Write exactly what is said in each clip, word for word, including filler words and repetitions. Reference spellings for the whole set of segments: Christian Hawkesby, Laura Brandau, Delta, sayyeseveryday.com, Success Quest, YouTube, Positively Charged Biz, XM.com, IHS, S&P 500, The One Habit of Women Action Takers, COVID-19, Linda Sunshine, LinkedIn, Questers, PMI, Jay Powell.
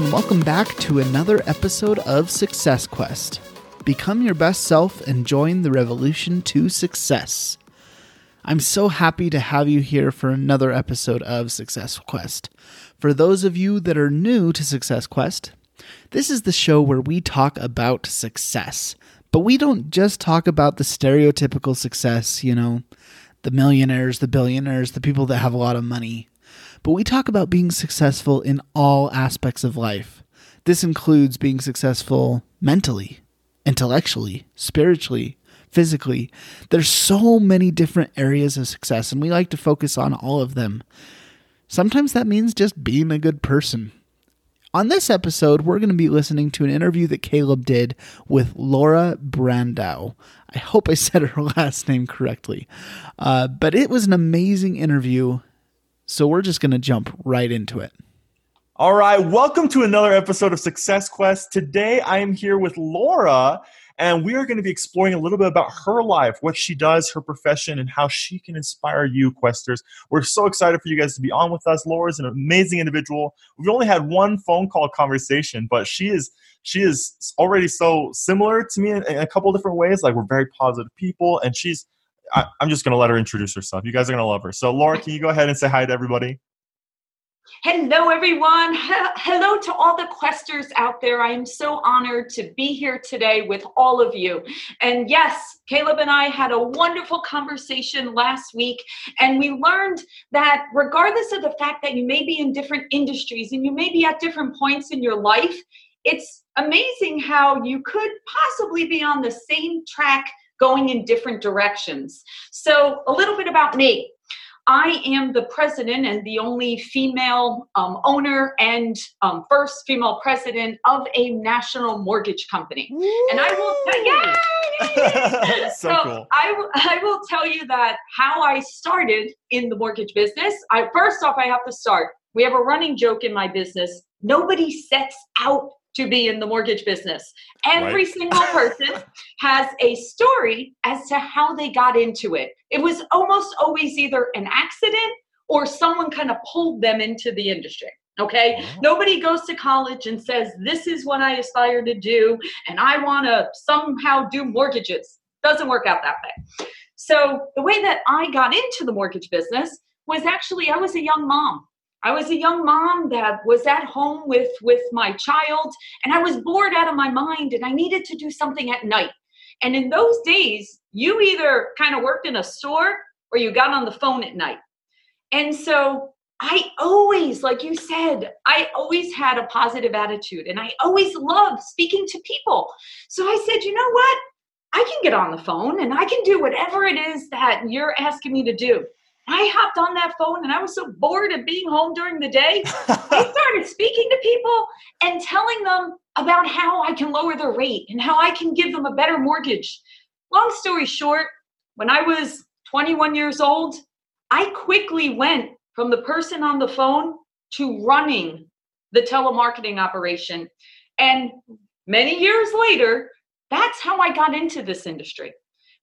and welcome back to another episode of Success Quest. Become your best self and join the revolution to success. I'm so happy to have you here for another episode of Success Quest. For those of you that are new to Success Quest, this is the show where we talk about success. But we don't just talk about the stereotypical success, you know, the millionaires, the billionaires, the people that have a lot of money. But we talk about being successful in all aspects of life. This includes being successful mentally, intellectually, spiritually, physically. There's so many different areas of success, and we like to focus on all of them. Sometimes that means just being a good person. On this episode, we're going to be listening to an interview that Caleb did with Laura Brandau. I hope I said her last name correctly. Uh, but it was an amazing interview, so we're just going to jump right into it. All right, welcome to another episode of Success Quest. Today, I am here with Laura, and we are going to be exploring a little bit about her life, what she does, her profession, and how she can inspire you, Questers. We're so excited for you guys to be on with us. Laura's an amazing individual. We've only had one phone call conversation, but she is she is already so similar to me in, in a couple different ways. Like, we're very positive people, and she's I, I'm just going to let her introduce herself. You guys are going to love her. So, Laura, can you go ahead and say hi to everybody? Hello, everyone. Hello to all the Questers out there. I am so honored to be here today with all of you. And yes, Caleb and I had a wonderful conversation last week, and we learned that regardless of the fact that you may be in different industries and you may be at different points in your life, it's amazing how you could possibly be on the same track going in different directions. So a little bit about me. I am the president and the only female um, owner and um, first female president of a national mortgage company. Woo! And I will tell you, so, so cool. I, w- I will tell you that how I started in the mortgage business. I first off, I have to start. We have a running joke in my business. Nobody sets out to be in the mortgage business. Every right. single person has a story as to how they got into it. It was almost always either an accident or someone kind of pulled them into the industry. Okay. Wow. Nobody goes to college and says, this is what I aspire to do, and I want to somehow do mortgages. Doesn't work out that way. So the way that I got into the mortgage business was actually, I was a young mom. I was a young mom that was at home with, with my child, and I was bored out of my mind, and I needed to do something at night. And in those days, you either kind of worked in a store or you got on the phone at night. And so I always, like you said, I always had a positive attitude, and I always loved speaking to people. So I said, you know what? I can get on the phone and I can do whatever it is that you're asking me to do. I hopped on that phone, and I was so bored of being home during the day. I started speaking to people and telling them about how I can lower their rate and how I can give them a better mortgage. Long story short, when I was twenty-one years old, I quickly went from the person on the phone to running the telemarketing operation. And many years later, that's how I got into this industry.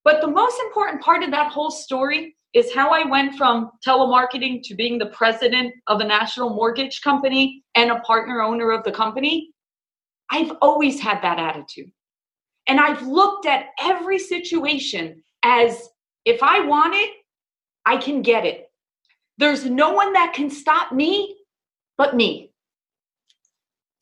But the most important part of that whole story is how I went from telemarketing to being the president of a national mortgage company and a partner owner of the company. I've always had that attitude. And I've looked at every situation as, if I want it, I can get it. There's no one that can stop me but me.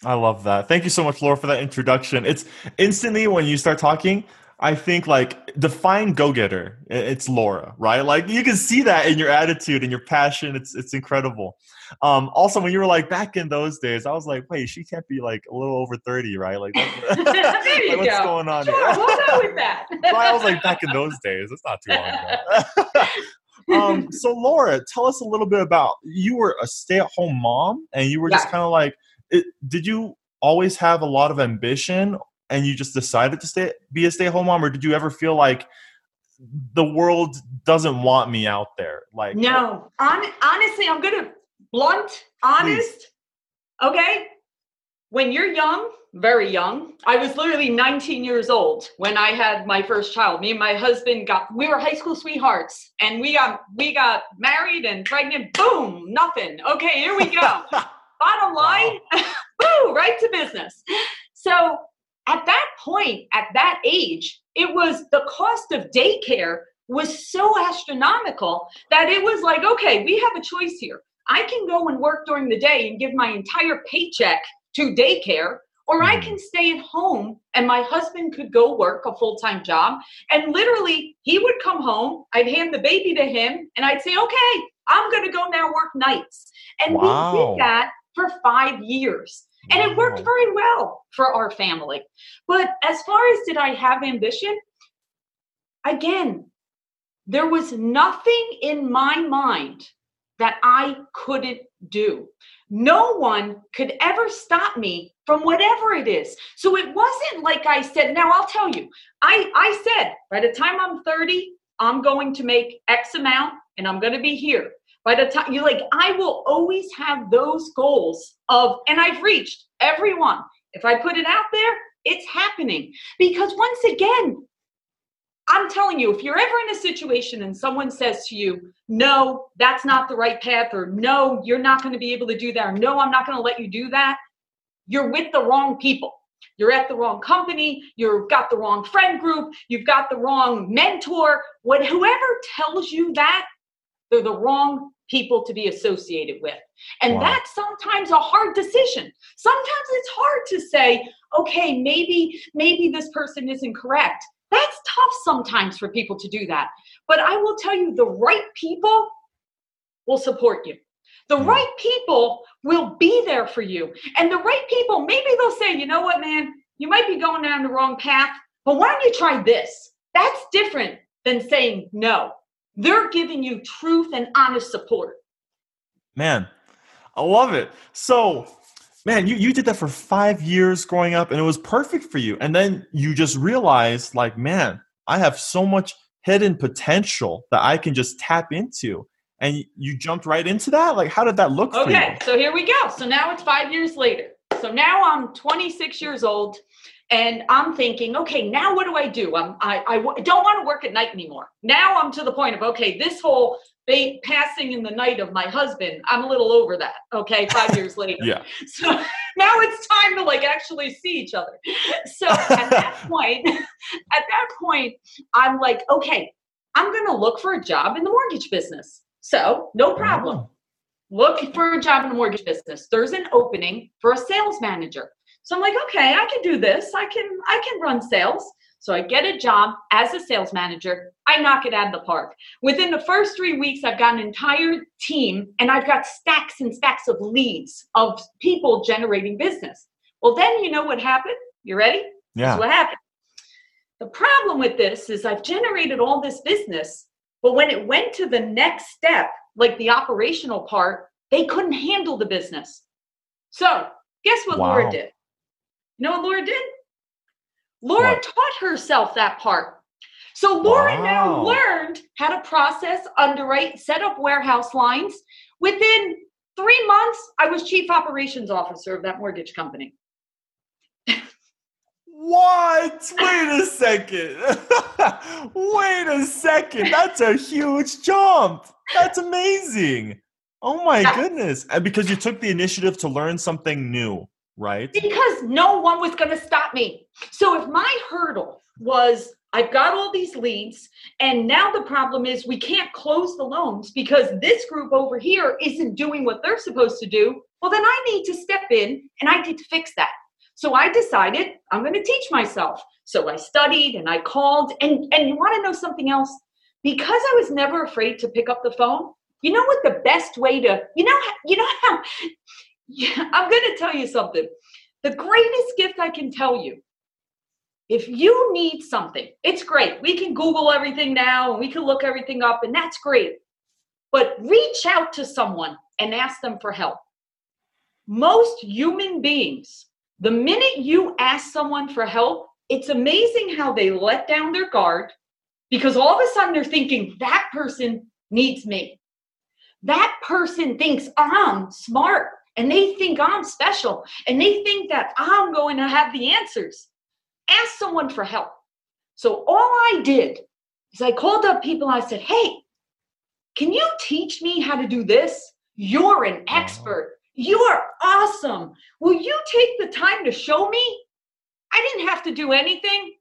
I love that. Thank you so much, Laura, for that introduction. It's instantly when you start talking, I think, like, define go-getter. It's Laura, right? Like, you can see that in your attitude and your passion. It's it's incredible. Um, also, when you were, like, back in those days, I was like, wait, she can't be, like, a little over thirty, right? Like, that's, there you like what's go. going on sure, here? We'll go with that. Well, I was like, back in those days. That's not too long ago. um, so, Laura, tell us a little bit about, you were a stay-at-home mom, and you were yeah. just kind of like, it, did you always have a lot of ambition, and you just decided to stay, be a stay-at-home mom, or did you ever feel like the world doesn't want me out there? Like, no, On, honestly, I'm going to blunt, honest. Please. Okay. When you're young, very young, I was literally nineteen years old when I had my first child. Me and my husband got, we were high school sweethearts, and we got, we got married and pregnant. Boom. Nothing. Okay. Here we go. Bottom line. Wow. woo, right to business. So at that point, at that age, it was the cost of daycare was so astronomical that it was like, okay, we have a choice here. I can go and work during the day and give my entire paycheck to daycare, or I can stay at home and my husband could go work a full-time job. And literally he would come home, I'd hand the baby to him and I'd say, okay, I'm going to go now work nights. And wow. we did that for five years. And it worked very well for our family. But as far as did I have ambition? Again, there was nothing in my mind that I couldn't do. No one could ever stop me from whatever it is. So it wasn't like I said, now I'll tell you, I, I said, by the time I'm thirty, I'm going to make X amount and I'm going to be here. By the time you're like, I will always have those goals of, and I've reached everyone. If I put it out there, it's happening. Because once again, I'm telling you, if you're ever in a situation and someone says to you, no, that's not the right path, or no, you're not going to be able to do that, or no, I'm not going to let you do that, you're with the wrong people. You're at the wrong company. You've got the wrong friend group. You've got the wrong mentor. What, whoever tells you that, they're the wrong people to be associated with. And wow. that's sometimes a hard decision. Sometimes it's hard to say, okay, maybe, maybe this person isn't correct. That's tough sometimes for people to do that. But I will tell you, the right people will support you. The right people will be there for you. And the right people, maybe they'll say, you know what, man, you might be going down the wrong path, but why don't you try this? That's different than saying no. They're giving you truth and honest support. Man, I love it. So, man, you, you did that for five years growing up and it was perfect for you. And then you just realized like, man, I have so much hidden potential that I can just tap into. And you jumped right into that? Like, how did that look okay, for you? Okay, so here we go. So now it's five years later. So now I'm twenty-six years old and I'm thinking, okay, now what do I do? I'm, I, I w- don't want to work at night anymore. Now I'm to the point of, okay, this whole ba- passing in the night of my husband, I'm a little over that, okay, five years later. Yeah. So now it's time to like actually see each other. So at that point, at that point, I'm like, okay, I'm going to look for a job in the mortgage business. So no problem. Oh. Look for a job in the mortgage business. There's an opening for a sales manager. So I'm like, okay, I can do this. I can, I can run sales. So I get a job as a sales manager. I knock it out of the park. Within the first three weeks, I've got an entire team and I've got stacks and stacks of leads of people generating business. Well, then you know what happened? You ready? Yeah. That's what happened. The problem with this is I've generated all this business. But when it went to the next step, like the operational part, they couldn't handle the business. So guess what wow. Laura did? You know what Laura did? Laura what? taught herself that part. So Laura wow. now learned how to process, underwrite, set up warehouse lines. Within three months, I was chief operations officer of that mortgage company. What? Wait a second. Wait a second. That's a huge jump. That's amazing. Oh my yeah. goodness. Because you took the initiative to learn something new, right? Because no one was going to stop me. So if my hurdle was I've got all these leads and now the problem is we can't close the loans because this group over here isn't doing what they're supposed to do. Well, then I need to step in and I need to fix that. So I decided I'm going to teach myself. So I studied and I called. And, and you want to know something else? Because I was never afraid to pick up the phone, you know what the best way to, you know, you know how, yeah, I'm going to tell you something. The greatest gift I can tell you, if you need something, it's great. We can Google everything now and we can look everything up and that's great. But reach out to someone and ask them for help. Most human beings, the minute you ask someone for help, it's amazing how they let down their guard because all of a sudden they're thinking that person needs me. That person thinks I'm smart and they think I'm special and they think that I'm going to have the answers. Ask someone for help. So all I did is I called up people and I said, hey, can you teach me how to do this? You're an expert. You are awesome. Will you take the time to show me? I didn't have to do anything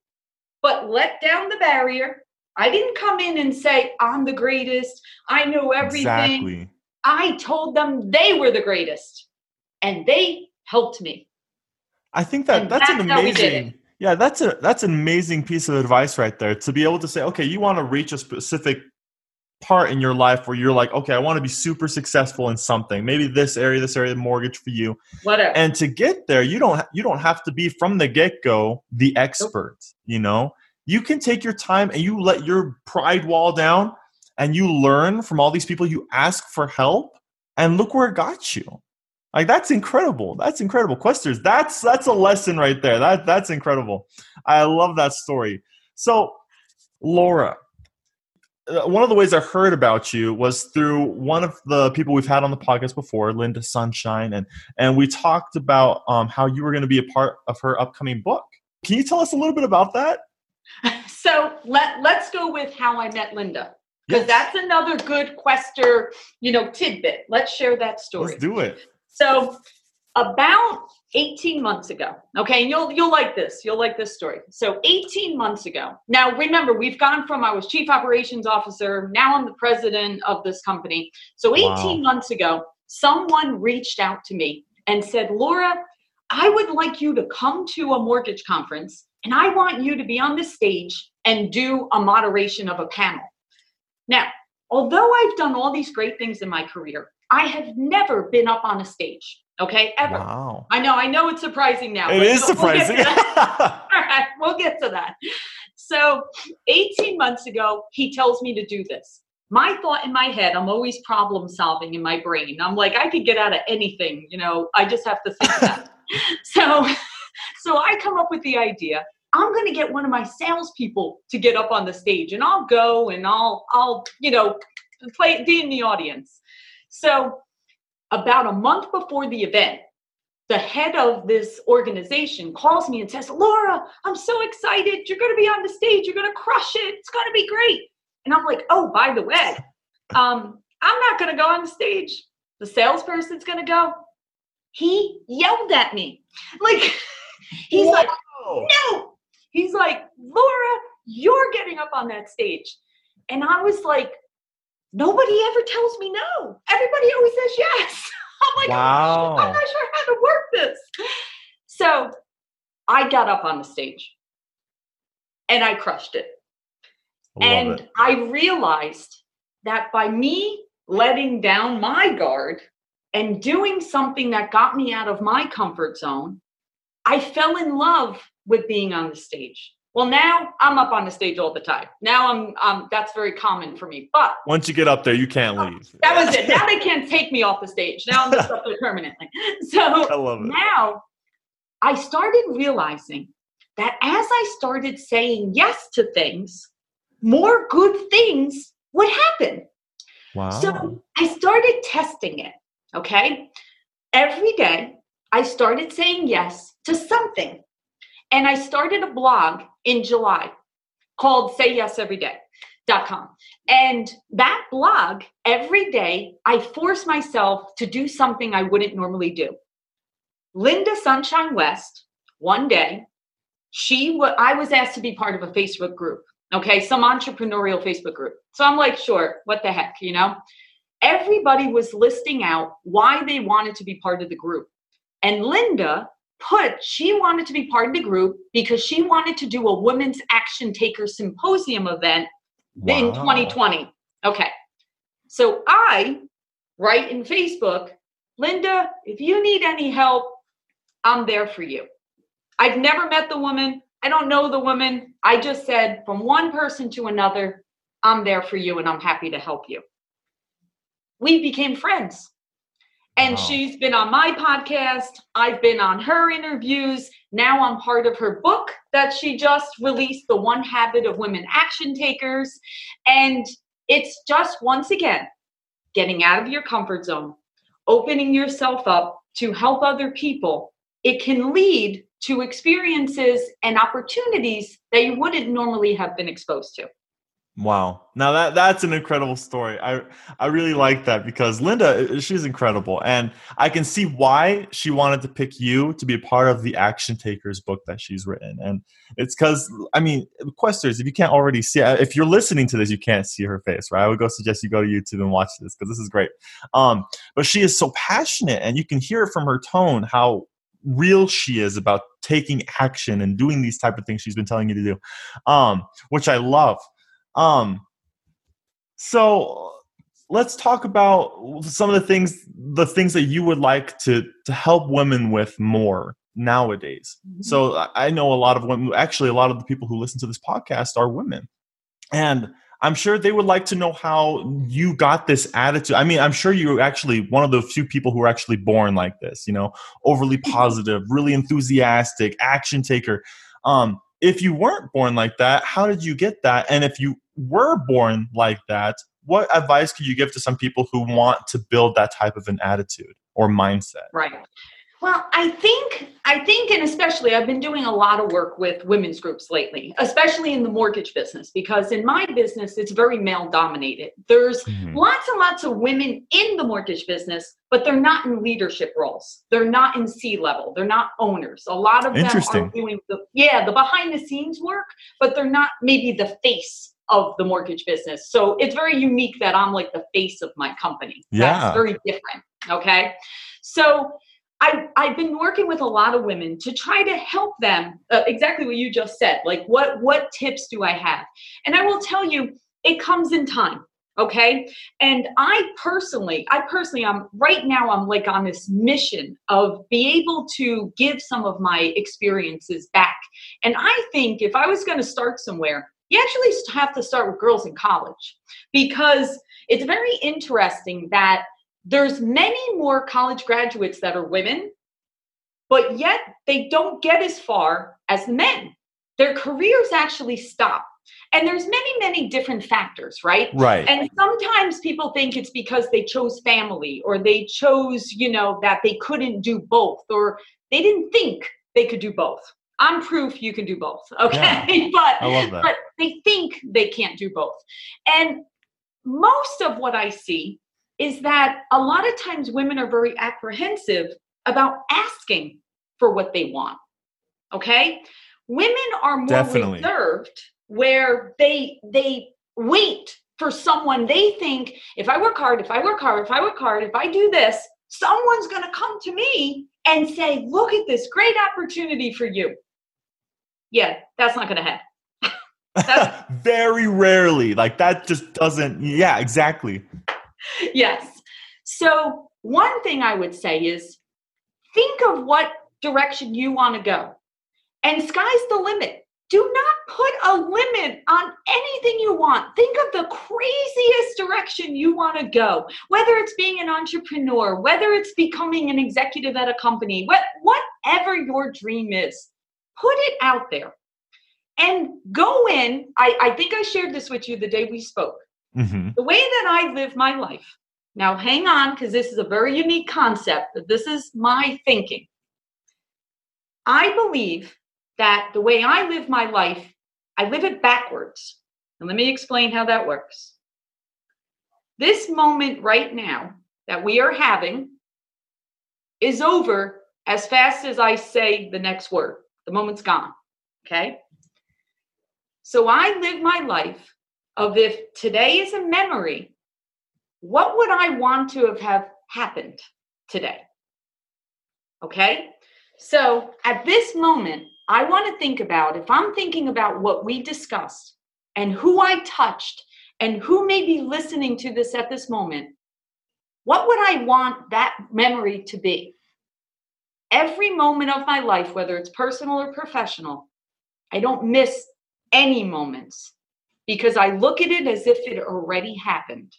but let down the barrier. I didn't come in and say, I'm the greatest. I know everything. Exactly. I told them they were the greatest and they helped me. I think that that's, that's an amazing, yeah, that's a, that's an amazing piece of advice right there, to be able to say, okay, you want to reach a specific part in your life where you're like, okay, I want to be super successful in something, maybe this area, this area, mortgage for you. Whatever. And to get there, you don't, you don't have to be from the get-go, the expert, you know, you can take your time and you let your pride wall down and you learn from all these people, you ask for help and look where it got you. Like, that's incredible. That's incredible. Questers, that's that's a lesson right there. That That's incredible. I love that story. So, Laura, one of the ways I heard about you was through one of the people we've had on the podcast before, Linda Sunshine, and, and we talked about um, how you were going to be a part of her upcoming book. Can you tell us a little bit about that? So let, let's go with how I met Linda, because yes. that's another good Quester, you know, tidbit. Let's share that story. Let's do it. So about eighteen months ago, okay, and you'll, you'll like this. You'll like this story. So eighteen months ago. Now, remember, we've gone from I was chief operations officer. Now I'm the president of this company. So eighteen wow. months ago, someone reached out to me and said, Laura, I would like you to come to a mortgage conference, and I want you to be on the stage and do a moderation of a panel. Now, although I've done all these great things in my career, I have never been up on a stage, okay, ever. Wow. I know, I know it's surprising now. It is surprising. We'll get to that. All right, we'll get to that. So eighteen months ago, he tells me to do this. My thought in my head, I'm always problem solving in my brain. I'm like, I could get out of anything, you know, I just have to think that. So, so I come up with the idea, I'm going to get one of my salespeople to get up on the stage, and I'll go and I'll, I'll, you know, play, be in the audience. So about a month before the event, the head of this organization calls me and says, Laura, I'm so excited. You're going to be on the stage. You're going to crush it. It's going to be great. And I'm like, oh, by the way, um, I'm not going to go on the stage. The salesperson's going to go. He yelled at me. Like, he's Whoa. like, no. He's like, Laura, you're getting up on that stage. And I was like, nobody ever tells me no. Everybody always says yes. I'm like, wow. I'm not sure how to work this. So I got up on the stage and I crushed it. Love and it. I realized that by me letting down my guard and doing something that got me out of my comfort zone, I fell in love with being on the stage. Well, now I'm up on the stage all the time. Now I'm, um, that's very common for me. But once you get up there, you can't oh, leave. That was it. Now they can't take me off the stage. Now I'm just up there permanently. So I love it. Now I started realizing that as I started saying yes to things, more good things would happen. Wow. So I started testing it. Okay. Every day I started saying yes to something. And I started a blog in July called say yes every day dot com. And that blog, every day, I force myself to do something I wouldn't normally do. Linda Sunshine West, one day, she w- I was asked to be part of a Facebook group, okay, some entrepreneurial Facebook group. So I'm like, sure, what the heck, you know? Everybody was listing out why they wanted to be part of the group. And Linda put, she wanted to be part of the group because she wanted to do a Women's Action Taker Symposium event wow. in twenty twenty. Okay. So I write in Facebook, Linda, if you need any help, I'm there for you. I've never met the woman. I don't know the woman. I just said from one person to another, I'm there for you and I'm happy to help you. We became friends. And wow. she's been on my podcast. I've been on her interviews. Now I'm part of her book that she just released, The One Habit of Women Action Takers. And it's just, once again, getting out of your comfort zone, opening yourself up to help other people. It can lead to experiences and opportunities that you wouldn't normally have been exposed to. Wow. Now that that's an incredible story. I, I really like that because Linda, she's incredible. And I can see why she wanted to pick you to be a part of the Action Takers book that she's written. And it's because, I mean, Questers, if you can't already see, if you're listening to this, you can't see her face, right? I would go suggest you go to YouTube and watch this because this is great. Um, but she is so passionate and you can hear from her tone how real she is about taking action and doing these type of things she's been telling you to do, um, which I love. Um, so let's talk about some of the things, the things that you would like to, to help women with more nowadays. Mm-hmm. So I know a lot of women, actually a lot of the people who listen to this podcast are women, and I'm sure they would like to know how you got this attitude. I mean, I'm sure you're actually one of the few people who are actually born like this, you know, overly positive, really enthusiastic, action taker. Um, If you weren't born like that, how did you get that? And if you were born like that, what advice could you give to some people who want to build that type of an attitude or mindset? Right. Well, I think, I think, and especially I've been doing a lot of work with women's groups lately, especially in the mortgage business, because in my business, it's very male dominated. There's mm-hmm. lots and lots of women in the mortgage business, but they're not in leadership roles. They're not in C-level. They're not owners. A lot of them are doing the, yeah, the behind the scenes work, but they're not maybe the face of the mortgage business. So it's very unique that I'm like the face of my company. Yeah. That's very different. Okay. So I, I've been working with a lot of women to try to help them, uh, exactly what you just said, like what, what tips do I have? And I will tell you, it comes in time. Okay. And I personally, I personally, I'm right now, I'm like on this mission of be able to give some of my experiences back. And I think if I was going to start somewhere, you actually have to start with girls in college, because it's very interesting that there's many more college graduates that are women, but yet they don't get as far as men. Their careers actually stop. And there's many, many different factors, right? Right. And sometimes people think it's because they chose family, or they chose, you know, that they couldn't do both, or they didn't think they could do both. I'm proof you can do both. Okay. Yeah, but, I love that. But they think they can't do both. And most of what I see is that a lot of times women are very apprehensive about asking for what they want, okay? Women are more Definitely. reserved, where they they wait for someone. They think, if I work hard, if I work hard, if I work hard, if I do this, someone's going to come to me and say, look at this great opportunity for you. Yeah, that's not going to happen. That's- Very rarely. Like that just doesn't, yeah, exactly. Yes. So one thing I would say is think of what direction you want to go, and sky's the limit. Do not put a limit on anything you want. Think of the craziest direction you want to go, whether it's being an entrepreneur, whether it's becoming an executive at a company, whatever your dream is, put it out there and go in. I, I think I shared this with you the day we spoke. Mm-hmm. The way that I live my life. Now, hang on, because this is a very unique concept, but this is my thinking. I believe that the way I live my life, I live it backwards. And let me explain how that works. This moment right now that we are having is over as fast as I say the next word. The moment's gone. Okay? So I live my life of, if today is a memory, what would I want to have, have happened today? Okay? So at this moment, I want to think about, if I'm thinking about what we discussed and who I touched and who may be listening to this at this moment, what would I want that memory to be? Every moment of my life, whether it's personal or professional, I don't miss any moments, because I look at it as if it already happened.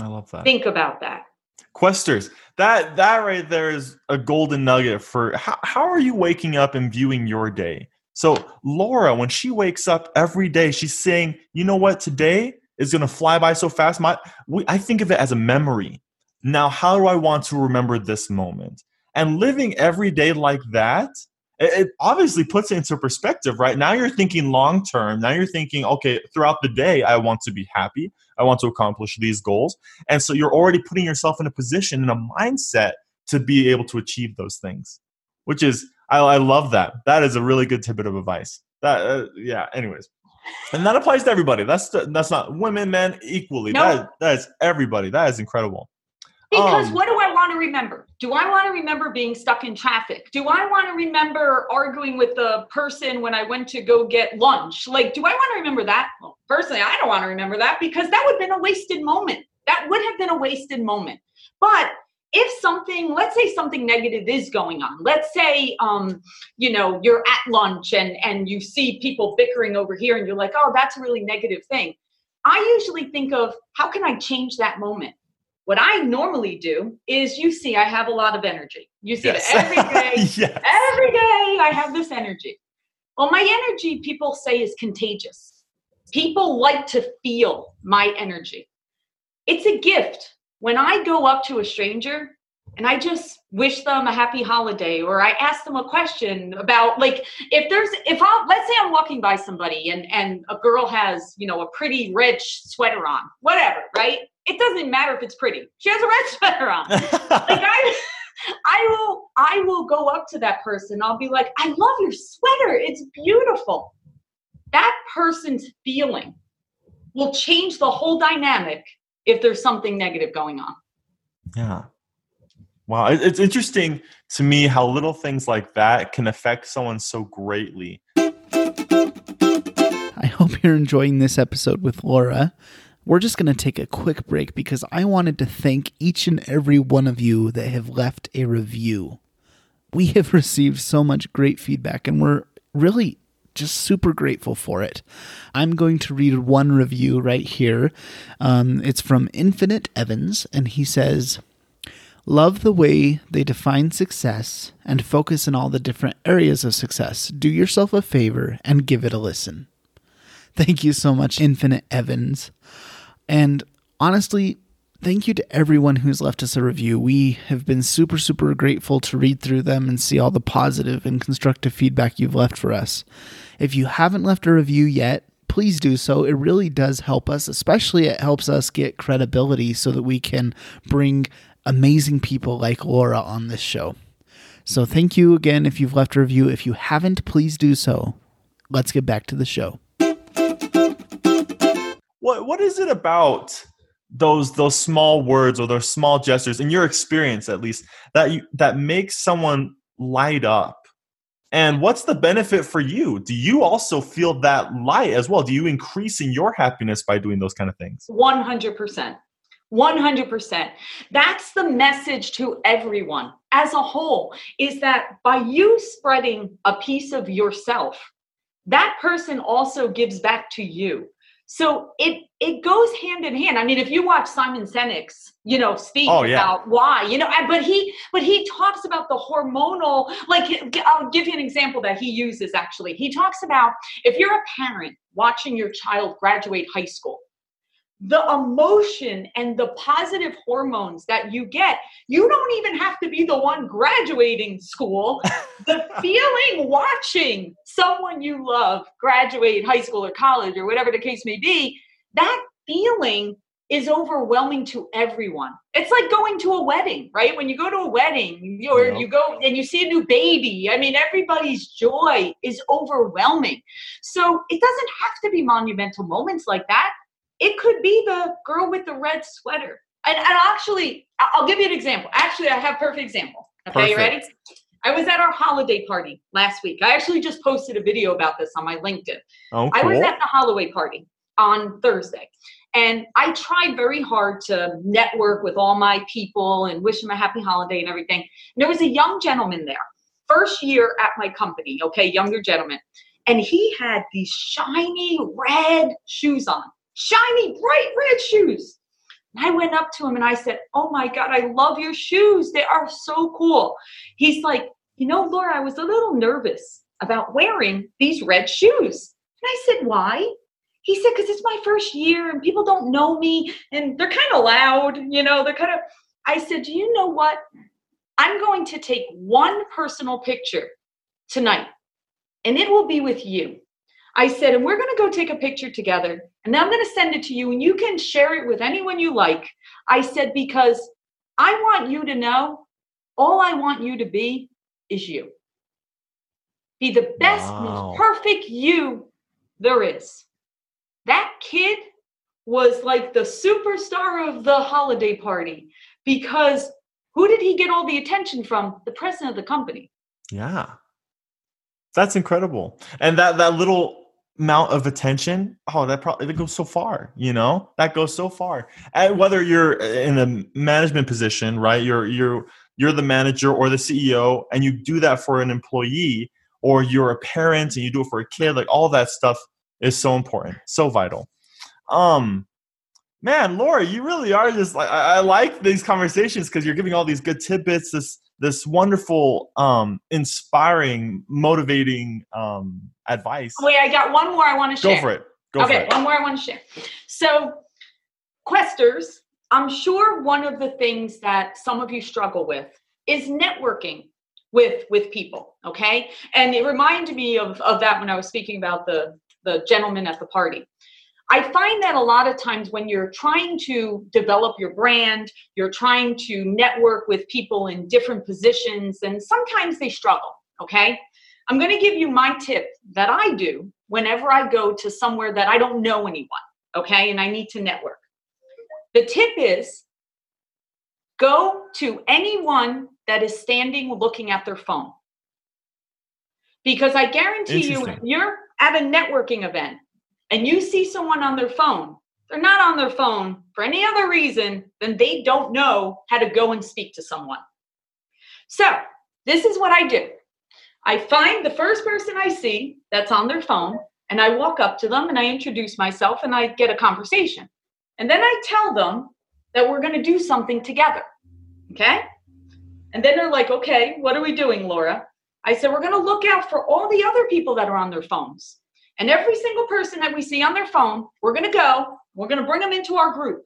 I love that. Think about that. Questers, that that right there is a golden nugget for how, how are you waking up and viewing your day? So Laura, when she wakes up every day, she's saying, you know what, today is going to fly by so fast. My, we, I think of it as a memory. Now, how do I want to remember this moment? And living every day like that It obviously puts it into perspective, right? Now you're thinking long-term. Now you're thinking, okay, throughout the day, I want to be happy. I want to accomplish these goals. And so you're already putting yourself in a position and a mindset to be able to achieve those things, which is, I, I love that. That is a really good tidbit of advice. That, uh, yeah, anyways. And that applies to everybody. That's the, that's not women, men, equally. No. That, that is everybody. That is incredible. Because um, what do I want to remember? Do I want to remember being stuck in traffic? Do I want to remember arguing with the person when I went to go get lunch? Like, do I want to remember that? Well, personally, I don't want to remember that because that would have been a wasted moment. That would have been a wasted moment. But if something, let's say something negative is going on, let's say, um, you know, you're at lunch and, and you see people bickering over here and you're like, oh, that's a really negative thing. I usually think of how can I change that moment? What I normally do is you see I have a lot of energy. You see yes. that every day, yes. every day I have this energy. Well, my energy, people say, is contagious. People like to feel my energy. It's a gift. When I go up to a stranger and I just wish them a happy holiday or I ask them a question about, like, if there's, if I, let's say I'm walking by somebody and, and a girl has, you know, a pretty red sweater on, whatever, right? It doesn't matter if it's pretty. She has a red sweater on. Like I, I will, I will go up to that person. I'll be like, I love your sweater. It's beautiful. That person's feeling will change the whole dynamic if there's something negative going on. Yeah. Wow. It's interesting to me how little things like that can affect someone so greatly. I hope you're enjoying this episode with Laura. We're just going to take a quick break because I wanted to thank each and every one of you that have left a review. We have received so much great feedback and we're really just super grateful for it. I'm going to read one review right here. Um, it's from Infinite Evans and he says, love the way they define success and focus on all the different areas of success. Do yourself a favor and give it a listen. Thank you so much, Infinite Evans. And honestly, thank you to everyone who's left us a review. We have been super, super grateful to read through them and see all the positive and constructive feedback you've left for us. If you haven't left a review yet, please do so. It really does help us, especially it helps us get credibility so that we can bring amazing people like Laura on this show. So thank you again if you've left a review. If you haven't, please do so. Let's get back to the show. What what is it about those those small words or those small gestures, in your experience at least, that you, that makes someone light up? And what's the benefit for you? Do you also feel that light as well? Do you increase in your happiness by doing those kind of things? one hundred percent. one hundred percent. That's the message to everyone as a whole, is that by you spreading a piece of yourself, that person also gives back to you. So it it goes hand in hand. I mean, if you watch Simon Sinek's, you know, speak oh, yeah. about why, you know, but he but he talks about the hormonal, like, I'll give you an example that he uses actually. He talks about if you're a parent watching your child graduate high school, the emotion and the positive hormones that you get, you don't even have to be the one graduating school. The feeling watching someone you love graduate high school or college or whatever the case may be, that feeling is overwhelming to everyone. It's like going to a wedding, right? When you go to a wedding or you, know, you go and you see a new baby, I mean, everybody's joy is overwhelming. So it doesn't have to be monumental moments like that. It could be the girl with the red sweater. And, and actually, I'll give you an example. Actually, I have a perfect example. Okay, perfect. You ready? I was at our holiday party last week. I actually just posted a video about this on my LinkedIn. Oh, cool. I was at the Holloway party on Thursday. And I tried very hard to network with all my people and wish them a happy holiday and everything. And there was a young gentleman there, first year at my company, okay, younger gentleman. And he had these shiny red shoes on. Shiny, bright red shoes. And I went up to him and I said, oh my God, I love your shoes. They are so cool. He's like, you know, Laura, I was a little nervous about wearing these red shoes. And I said, why? He said, because it's my first year and people don't know me and they're kind of loud. You know, they're kind of, I said, do you know what? I'm going to take one personal picture tonight, and it will be with you. I said, and we're going to go take a picture together, and I'm going to send it to you, and you can share it with anyone you like. I said, because I want you to know, all I want you to be is you. Be the best, wow. most perfect you there is. That kid was like the superstar of the holiday party, because who did he get all the attention from? The president of the company. Yeah. That's incredible. And that, that little amount of attention, oh, that probably that goes so far, you know, that goes so far. And whether you're in a management position, right? You're, you're, you're the manager or the C E O, and you do that for an employee, or you're a parent and you do it for a kid, like all that stuff is so important. So vital. Um, man, Laura, you really are just like, I, I like these conversations because you're giving all these good tidbits, this, this wonderful, um, inspiring, motivating, um, advice. Wait, I got one more I want to share. Go for it. Go okay, for it. One more I want to share. So questers, I'm sure one of the things that some of you struggle with is networking with, with people. Okay. And it reminded me of, of that when I was speaking about the, the gentleman at the party. I find that a lot of times when you're trying to develop your brand, you're trying to network with people in different positions, and sometimes they struggle, okay? I'm going to give you my tip that I do whenever I go to somewhere that I don't know anyone, okay, and I need to network. The tip is go to anyone that is standing looking at their phone. Because I guarantee you, if you're at a networking event, and you see someone on their phone, they're not on their phone for any other reason than they don't know how to go and speak to someone. So this is what I do. I find the first person I see that's on their phone, and I walk up to them and I introduce myself and I get a conversation. And then I tell them that we're going to do something together. Okay. And then they're like, okay, what are we doing, Laura? I said, we're going to look out for all the other people that are on their phones. And every single person that we see on their phone, we're going to go, we're going to bring them into our group.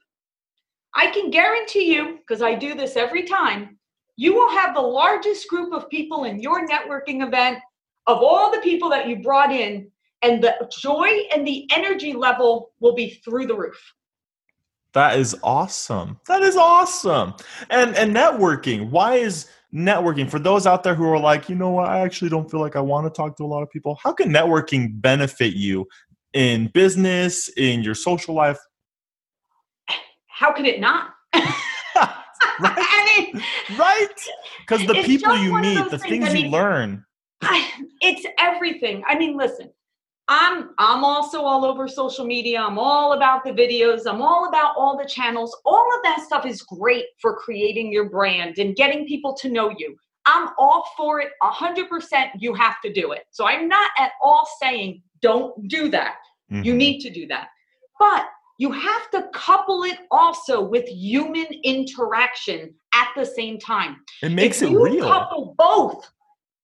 I can guarantee you, because I do this every time, you will have the largest group of people in your networking event of all the people that you brought in, and the joy and the energy level will be through the roof. That is awesome. That is awesome. And and networking, why is networking, for those out there who are like, you know what, I actually don't feel like I want to talk to a lot of people. How can networking benefit you in business, in your social life? How could it not? Right? I mean, right? Because the people you meet, the things, things I mean, you learn. I, it's everything. I mean, listen, I'm I'm also all over social media. I'm all about the videos. I'm all about all the channels. All of that stuff is great for creating your brand and getting people to know you. I'm all for it. one hundred percent you have to do it. So I'm not at all saying don't do that. Mm-hmm. You need to do that. But you have to couple it also with human interaction at the same time. It makes if it you real. You couple both,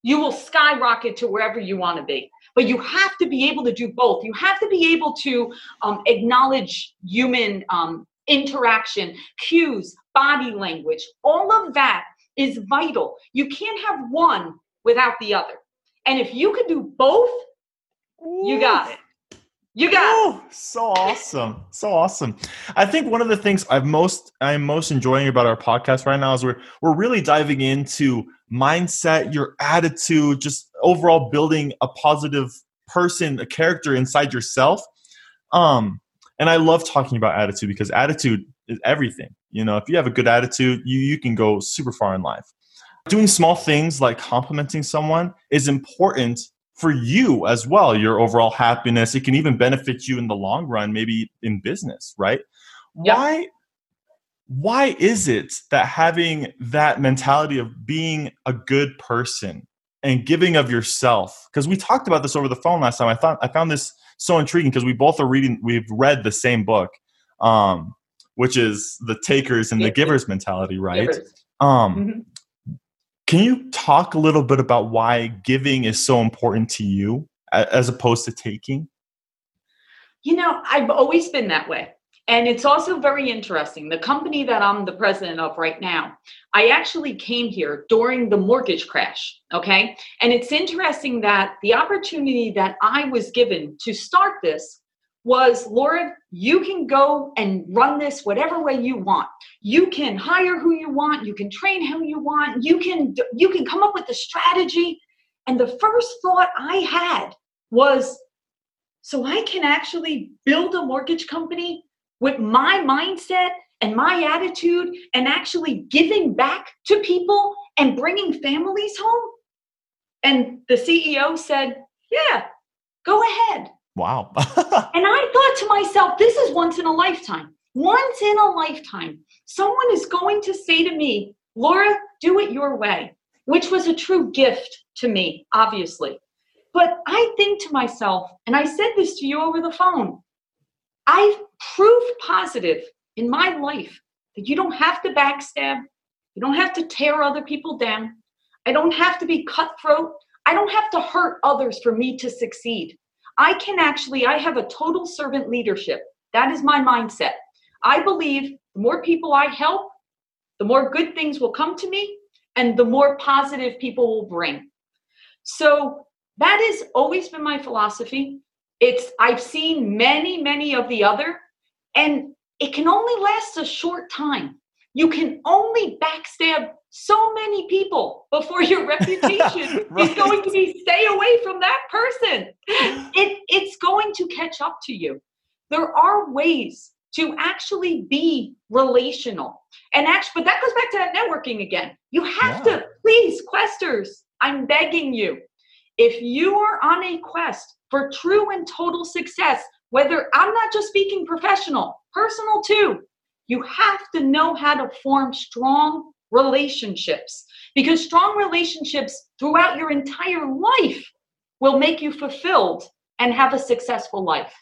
you will skyrocket to wherever you want to be. But you have to be able to do both. You have to be able to um, acknowledge human um, interaction, cues, body language. All of that is vital. You can't have one without the other. And if you can do both, ooh, you got it. You got ooh, it. So awesome. So awesome. I think one of the things I've most, I'm most enjoying about our podcast right now is we're, we're really diving into mindset, your attitude, just overall building a positive person, a character inside yourself. Um, and I love talking about attitude because attitude is everything. You know, if you have a good attitude, you, you can go super far in life. Doing small things like complimenting someone is important for you as well, your overall happiness. It can even benefit you in the long run, maybe in business, right? Yep. Why? Why is it that having that mentality of being a good person and giving of yourself, because we talked about this over the phone last time. I thought I found this so intriguing because we both are reading, we've read the same book, um, which is the takers and the givers mentality, right? Um, mm-hmm. Can you talk a little bit about why giving is so important to you as opposed to taking? You know, I've always been that way. And it's also very interesting. The company that I'm the president of right now, I actually came here during the mortgage crash, okay? And it's interesting that the opportunity that I was given to start this was, Laura, you can go and run this whatever way you want. You can hire who you want. You can train who you want. You can, you can come up with the strategy. And the first thought I had was, so I can actually build a mortgage company with my mindset and my attitude and actually giving back to people and bringing families home? And the C E O said, yeah, go ahead. Wow. And I thought to myself, this is once in a lifetime. Once in a lifetime, someone is going to say to me, Laura, do it your way, which was a true gift to me, obviously. But I think to myself, and I said this to you over the phone, I've proved positive in my life that you don't have to backstab. You don't have to tear other people down. I don't have to be cutthroat. I don't have to hurt others for me to succeed. I can actually, I have a total servant leadership. That is my mindset. I believe the more people I help, the more good things will come to me and the more positive people will bring. So that has always been my philosophy. It's, I've seen many, many of the other, and it can only last a short time. You can only backstab so many people before your reputation right. is going to be, stay away from that person. It, it's going to catch up to you. There are ways to actually be relational. And actually, but that goes back to that networking again. You have yeah. to, please, questers, I'm begging you. If you are on a quest for true and total success, whether I'm not just speaking professional, personal too, you have to know how to form strong relationships, because strong relationships throughout your entire life will make you fulfilled and have a successful life.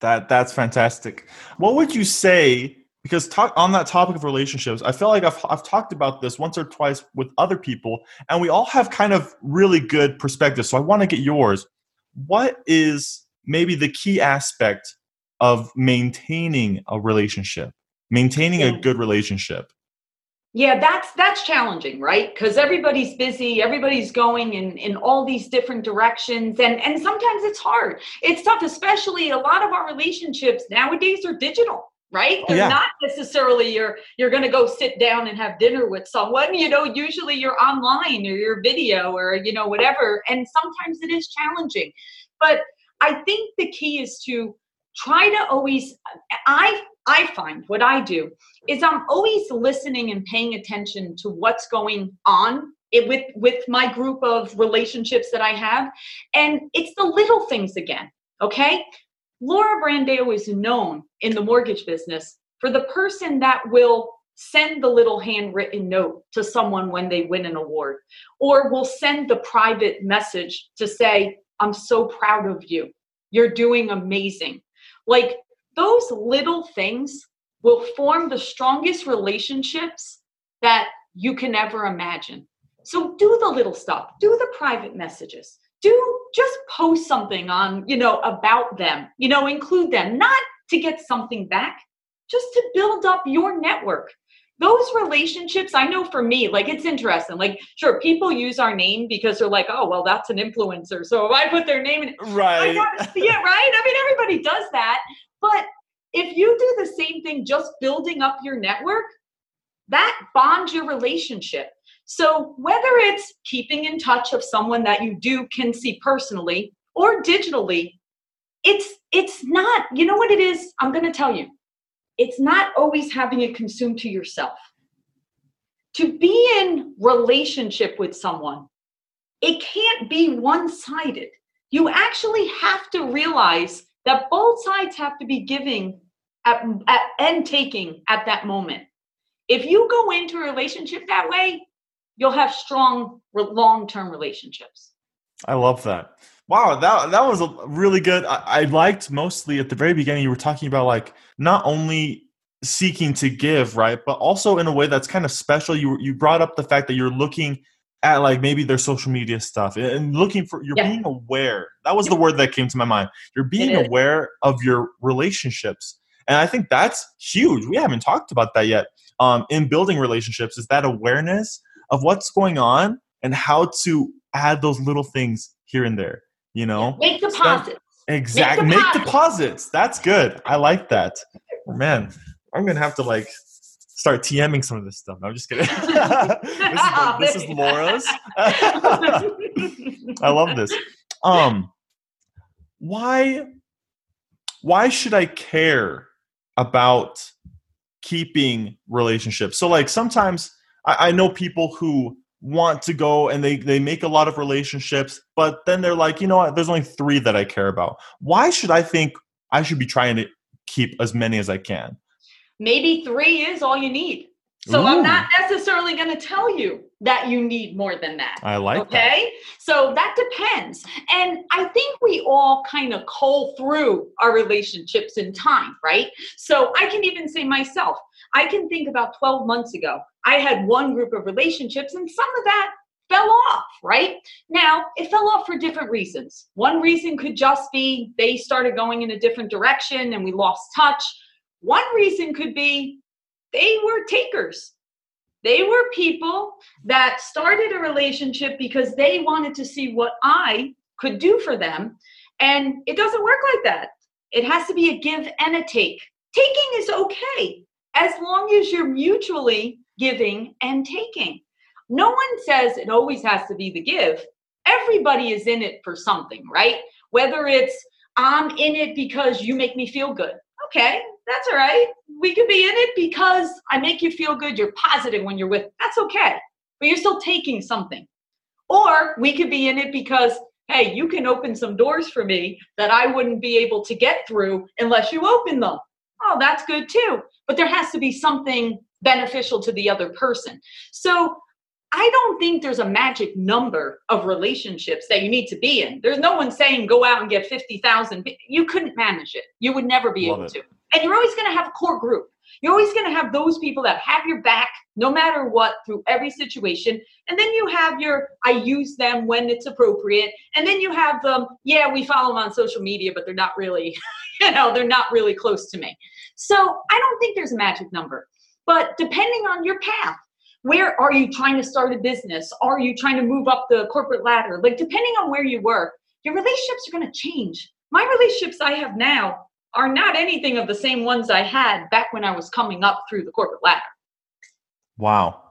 That that's fantastic. What would you say, because talk, on that topic of relationships, I feel like I've, I've talked about this once or twice with other people, and we all have kind of really good perspectives. So I want to get yours. What is maybe the key aspect of maintaining a relationship, maintaining yeah. a good relationship? Yeah, that's that's challenging, right? Because everybody's busy, everybody's going in, in all these different directions. And, and sometimes it's hard. It's tough, especially a lot of our relationships nowadays are digital, right? They're oh, yeah. not necessarily you're you're gonna go sit down and have dinner with someone, you know, usually you're online or your video or you know, whatever. And sometimes it is challenging. But I think the key is to try to always I I find what I do is I'm always listening and paying attention to what's going on with, with my group of relationships that I have. And it's the little things again, okay? Laura Brandau is known in the mortgage business for the person that will send the little handwritten note to someone when they win an award, or will send the private message to say, I'm so proud of you. You're doing amazing. Like, those little things will form the strongest relationships that you can ever imagine. So do the little stuff, do the private messages, do just post something on, you know, about them, you know, include them, not to get something back, just to build up your network. Those relationships, I know for me, like, it's interesting. Like, sure, people use our name because they're like, oh, well, that's an influencer. So if I put their name in it, right. I gotta see it, right? I mean, everybody does that. But if you do the same thing, just building up your network, that bonds your relationship. So whether it's keeping in touch of someone that you do can see personally or digitally, it's it's not, you know what it is? I'm going to tell you. It's not always having it consumed to yourself. To be in relationship with someone, it can't be one-sided. You actually have to realize that both sides have to be giving at, at, and taking at that moment. If you go into a relationship that way, you'll have strong long-term relationships. I love that. Wow, that that was a really good. I, I liked mostly at the very beginning, you were talking about like not only seeking to give, right, but also in a way that's kind of special. You you brought up the fact that you're looking at like maybe their social media stuff and looking for, you're yeah. being aware. That was yeah. the word that came to my mind. You're being aware of your relationships. And I think that's huge. We haven't talked about that yet um, in building relationships, is that awareness of what's going on and how to add those little things here and there, you know? Make deposits. Exactly. Make deposits. Make deposits. That's good. I like that. Man, I'm going to have to like start TMing some of this stuff. No, I'm just kidding. this, is, this is Laura's. I love this. Um, why, why should I care about keeping relationships? So like sometimes I, I know people who want to go and they, they make a lot of relationships, but then they're like, you know what, there's only three that I care about. Why should I think I should be trying to keep as many as I can? Maybe three is all you need. So Ooh. I'm not necessarily going to tell you that you need more than that. I like okay? that. Okay. So that depends. And I think we all kind of cull through our relationships in time, right? So I can even say myself, I can think about twelve months ago, I had one group of relationships and some of that fell off, right? Now, it fell off for different reasons. One reason could just be they started going in a different direction and we lost touch. One reason could be they were takers. They were people that started a relationship because they wanted to see what I could do for them. And it doesn't work like that. It has to be a give and a take. Taking is okay as long as you're mutually giving and taking. No one says it always has to be the give. Everybody is in it for something, right? Whether it's I'm in it because you make me feel good. Okay, that's all right. We could be in it because I make you feel good. You're positive when you're with. That's okay. But you're still taking something. Or we could be in it because, hey, you can open some doors for me that I wouldn't be able to get through unless you open them. Oh, that's good too. But there has to be something beneficial to the other person. So I don't think there's a magic number of relationships that you need to be in. There's no one saying go out and get fifty thousand. You couldn't manage it. You would never be Love able it. to. And you're always going to have a core group. You're always going to have those people that have your back no matter what through every situation. And then you have your, I use them when it's appropriate. And then you have them, yeah, we follow them on social media, but they're not really, you know, they're not really close to me. So I don't think there's a magic number. But depending on your path, where are you trying to start a business? Are you trying to move up the corporate ladder? Like depending on where you work, your relationships are going to change. My relationships I have now are not anything of the same ones I had back when I was coming up through the corporate ladder. Wow.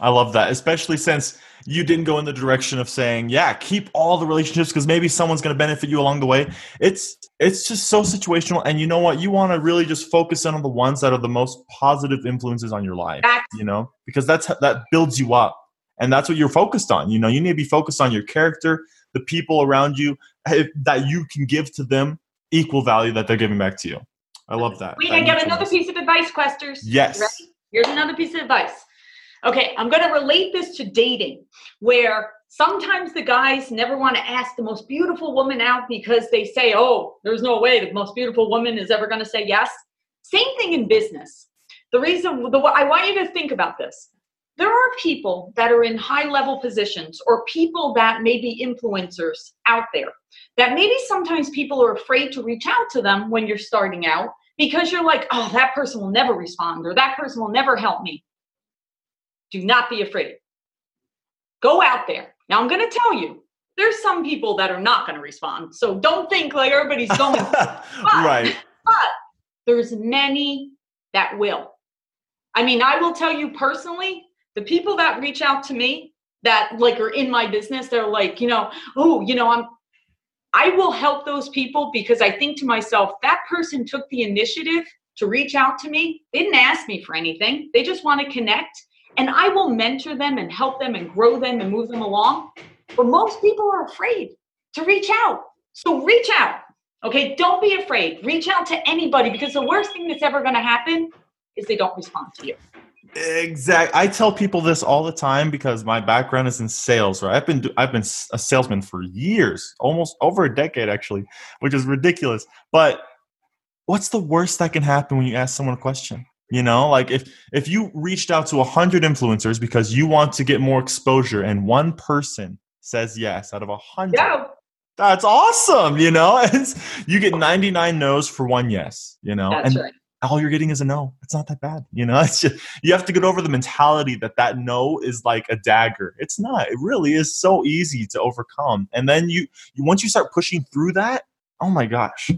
I love that. Especially since you didn't go in the direction of saying, yeah, keep all the relationships because maybe someone's going to benefit you along the way. It's it's just so situational. And you know what? You want to really just focus in on the ones that are the most positive influences on your life, that's- you know, because that's that builds you up. And that's what you're focused on. You know, you need to be focused on your character, the people around you, if, that you can give to them equal value that they're giving back to you. I love that. Wait, that I got another sense. piece of advice, Questers. Yes. Ready? Here's another piece of advice. Okay, I'm going to relate this to dating, where sometimes the guys never want to ask the most beautiful woman out because they say, oh, there's no way the most beautiful woman is ever going to say yes. Same thing in business. The reason, the, I want you to think about this. There are people that are in high-level positions or people that may be influencers out there that maybe sometimes people are afraid to reach out to them when you're starting out because you're like, oh, that person will never respond or that person will never help me. Do not be afraid. Go out there. Now, I'm going to tell you, there's some people that are not going to respond. So don't think like everybody's going. but, right. But there's many that will. I mean, I will tell you personally, the people that reach out to me that like are in my business, they're like, you know, oh, you know, I'm, I will help those people because I think to myself, that person took the initiative to reach out to me. They didn't ask me for anything. They just want to connect. And I will mentor them and help them and grow them and move them along. But most people are afraid to reach out. So reach out. Okay, don't be afraid. Reach out to anybody because the worst thing that's ever going to happen is they don't respond to you. Exactly. I tell people this all the time because my background is in sales, right? I've been I've been a salesman for years, almost over a decade actually, which is ridiculous. But what's the worst that can happen when you ask someone a question? You know, like if, if you reached out to one hundred influencers because you want to get more exposure and one person says yes out of one hundred, yeah. That's awesome. You know, it's, you get ninety-nine no's for one yes, you know, that's and right. all you're getting is a no. It's not that bad. You know, it's just, you have to get over the mentality that that no is like a dagger. It's not. It really is so easy to overcome. And then you, you once you start pushing through that, oh my gosh,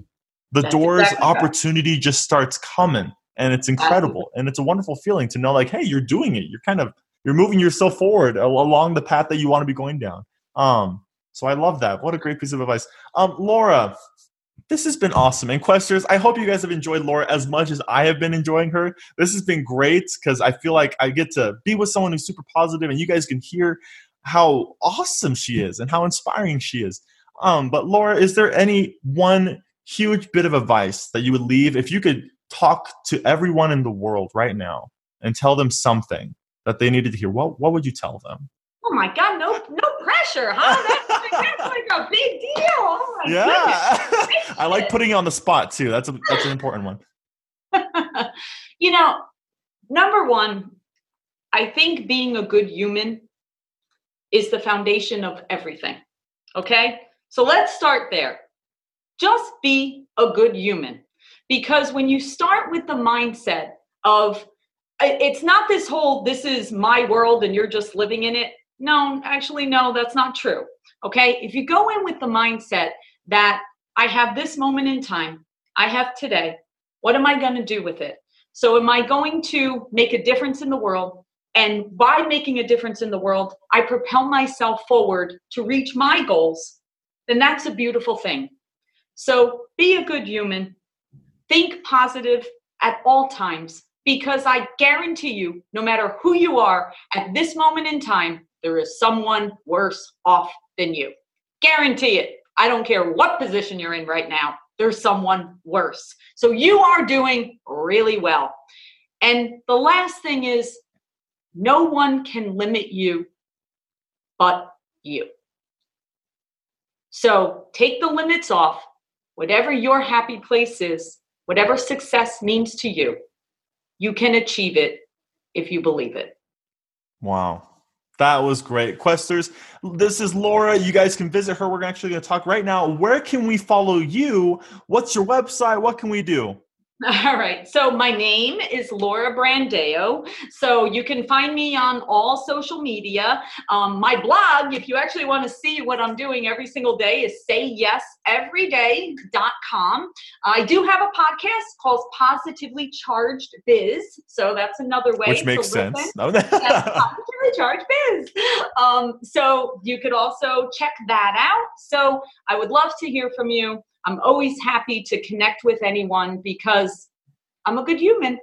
the That's doors exactly opportunity that. just starts coming, and it's incredible. Absolutely. And it's a wonderful feeling to know, like, hey, you're doing it. You're kind of, you're moving yourself forward along the path that you want to be going down. Um, so I love that. What a great piece of advice. Um, Laura, this has been awesome. And Questers, I hope you guys have enjoyed Laura as much as I have been enjoying her. This has been great because I feel like I get to be with someone who's super positive, and you guys can hear how awesome she is and how inspiring she is. Um, but Laura, is there any one huge bit of advice that you would leave if you could talk to everyone in the world right now and tell them something that they needed to hear? What, what would you tell them? Oh my God, no, no pressure, huh? That's, that's like a big deal. Oh my yeah. goodness. I like putting you on the spot too. That's a, that's an important one. You know, number one, I think being a good human is the foundation of everything. Okay. So let's start there. Just be a good human, because when you start with the mindset of, it's not this whole, this is my world and you're just living in it. No, actually, no, that's not true. Okay. If you go in with the mindset that I have this moment in time, I have today, what am I going to do with it? So am I going to make a difference in the world? And by making a difference in the world, I propel myself forward to reach my goals. Then that's a beautiful thing. So be a good human, think positive at all times, because I guarantee you, no matter who you are at this moment in time, there is someone worse off than you. Guarantee it. I don't care what position you're in right now. There's someone worse. So you are doing really well. And the last thing is, no one can limit you but you. So take the limits off. Whatever your happy place is, whatever success means to you, you can achieve it if you believe it. Wow. That was great. Questers, this is Laura. You guys can visit her. We're actually going to talk right now. Where can we follow you? What's your website? What can we do? All right. So my name is Laura Brandau. So you can find me on all social media. Um, my blog, if you actually want to see what I'm doing every single day, is say yes everyday dot com. I do have a podcast called Positively Charged Biz. So that's another way. Which makes sense. Positively Charged Biz. Um, so you could also check that out. So I would love to hear from you. I'm always happy to connect with anyone because I'm a good human.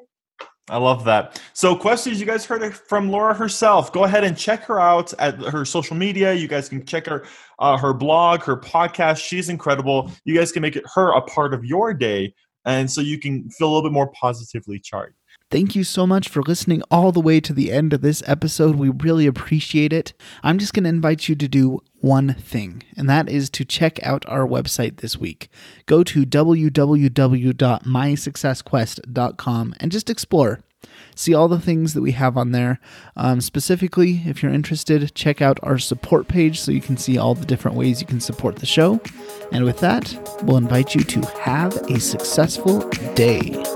I love that. So Questers, you guys heard it from Laura herself. Go ahead and check her out at her social media. You guys can check her, uh, her blog, her podcast. She's incredible. You guys can make it her a part of your day. And so you can feel a little bit more positively charged. Thank you so much for listening all the way to the end of this episode. We really appreciate it. I'm just going to invite you to do one thing, and that is to check out our website this week. Go to w w w dot my success quest dot com and just explore. See all the things that we have on there. Um, specifically, if you're interested, check out our support page so you can see all the different ways you can support the show. And with that, we'll invite you to have a successful day.